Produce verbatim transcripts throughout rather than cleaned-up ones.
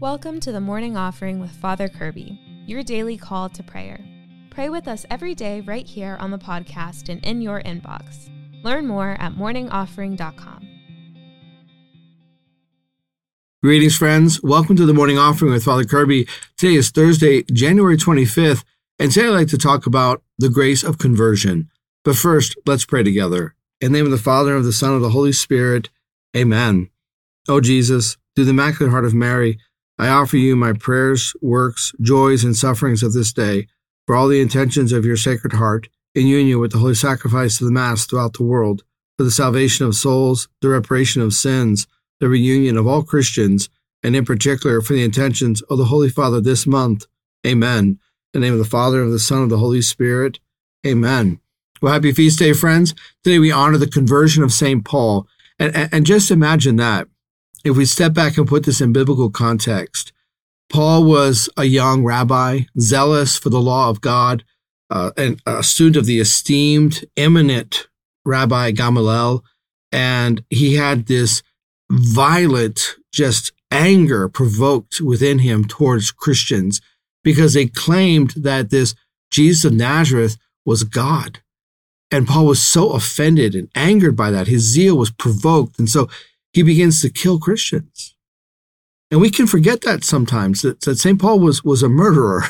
Welcome to the Morning Offering with Father Kirby, your daily call to prayer. Pray with us every day right here on the podcast and in your inbox. Learn more at morning offering dot com. Greetings, friends. Welcome to the Morning Offering with Father Kirby. Today is Thursday, January twenty-fifth, and today I'd like to talk about the grace of conversion. But first, let's pray together. In the name of the Father, and of the Son, and of the Holy Spirit, amen. O Jesus, through the Immaculate Heart of Mary, I offer you my prayers, works, joys, and sufferings of this day for all the intentions of your Sacred Heart in union with the Holy Sacrifice of the Mass throughout the world, for the salvation of souls, the reparation of sins, the reunion of all Christians, and in particular for the intentions of the Holy Father this month. Amen. In the name of the Father, and of the Son, and of the Holy Spirit. Amen. Well, happy feast day, friends. Today we honor the conversion of St. Paul. And, and, and just imagine that. If we step back and put this in biblical context, Paul was a young rabbi, zealous for the law of God, uh, and a student of the esteemed, eminent Rabbi Gamaliel, and he had this violent, just anger provoked within him towards Christians because they claimed that this Jesus of Nazareth was God. And Paul was so offended and angered by that. His zeal was provoked, and so he begins to kill Christians. And we can forget that sometimes, that, that Saint Paul was, was a murderer.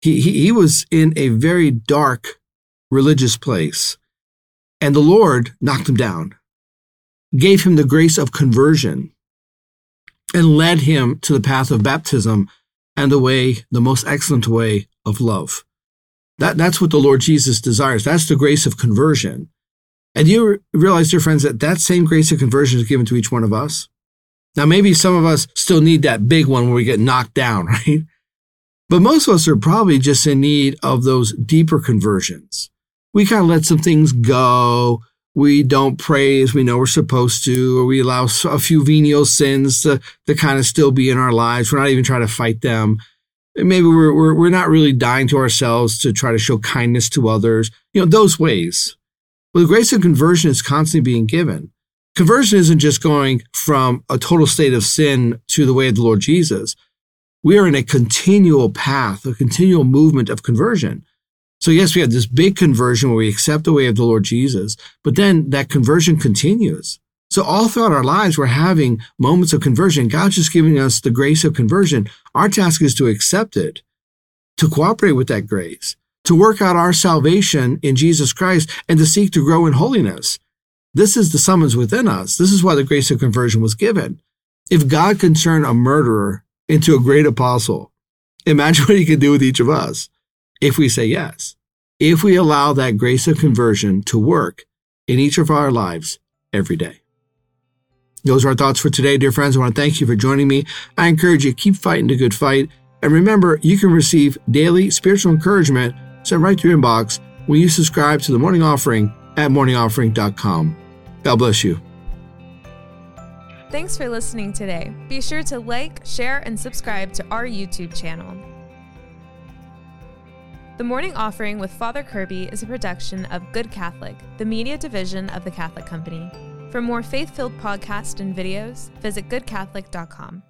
He, he, he was in a very dark religious place. And the Lord knocked him down, gave him the grace of conversion, and led him to the path of baptism and the way, the most excellent way of love. That, that's what the Lord Jesus desires. That's the grace of conversion. And you realize, dear friends, that that same grace of conversion is given to each one of us. Now, maybe some of us still need that big one where we get knocked down, right? But most of us are probably just in need of those deeper conversions. We kind of let some things go. We don't pray as we know we're supposed to, or we allow a few venial sins to, to kind of still be in our lives. We're not even trying to fight them. And maybe we're, we're, we're not really dying to ourselves to try to show kindness to others. You know, those ways. Well, the grace of conversion is constantly being given. Conversion isn't just going from a total state of sin to the way of the Lord Jesus. We are in a continual path, a continual movement of conversion. So yes, we have this big conversion where we accept the way of the Lord Jesus, but then that conversion continues. So all throughout our lives, we're having moments of conversion. God's just giving us the grace of conversion. Our task is to accept it, to cooperate with that grace, to work out our salvation in Jesus Christ, and to seek to grow in holiness. This is the summons within us. This is why the grace of conversion was given. If God can turn a murderer into a great apostle, imagine what he can do with each of us if we say yes, if we allow that grace of conversion to work in each of our lives every day. Those are our thoughts for today, dear friends. I want to thank you for joining me. I encourage you, keep fighting the good fight. And remember, you can receive daily spiritual encouragement sent right to your inbox when you subscribe to The Morning Offering at morning offering dot com. God bless you. Thanks for listening today. Be sure to like, share, and subscribe to our YouTube channel. The Morning Offering with Father Kirby is a production of Good Catholic, the media division of The Catholic Company. For more faith-filled podcasts and videos, visit good catholic dot com.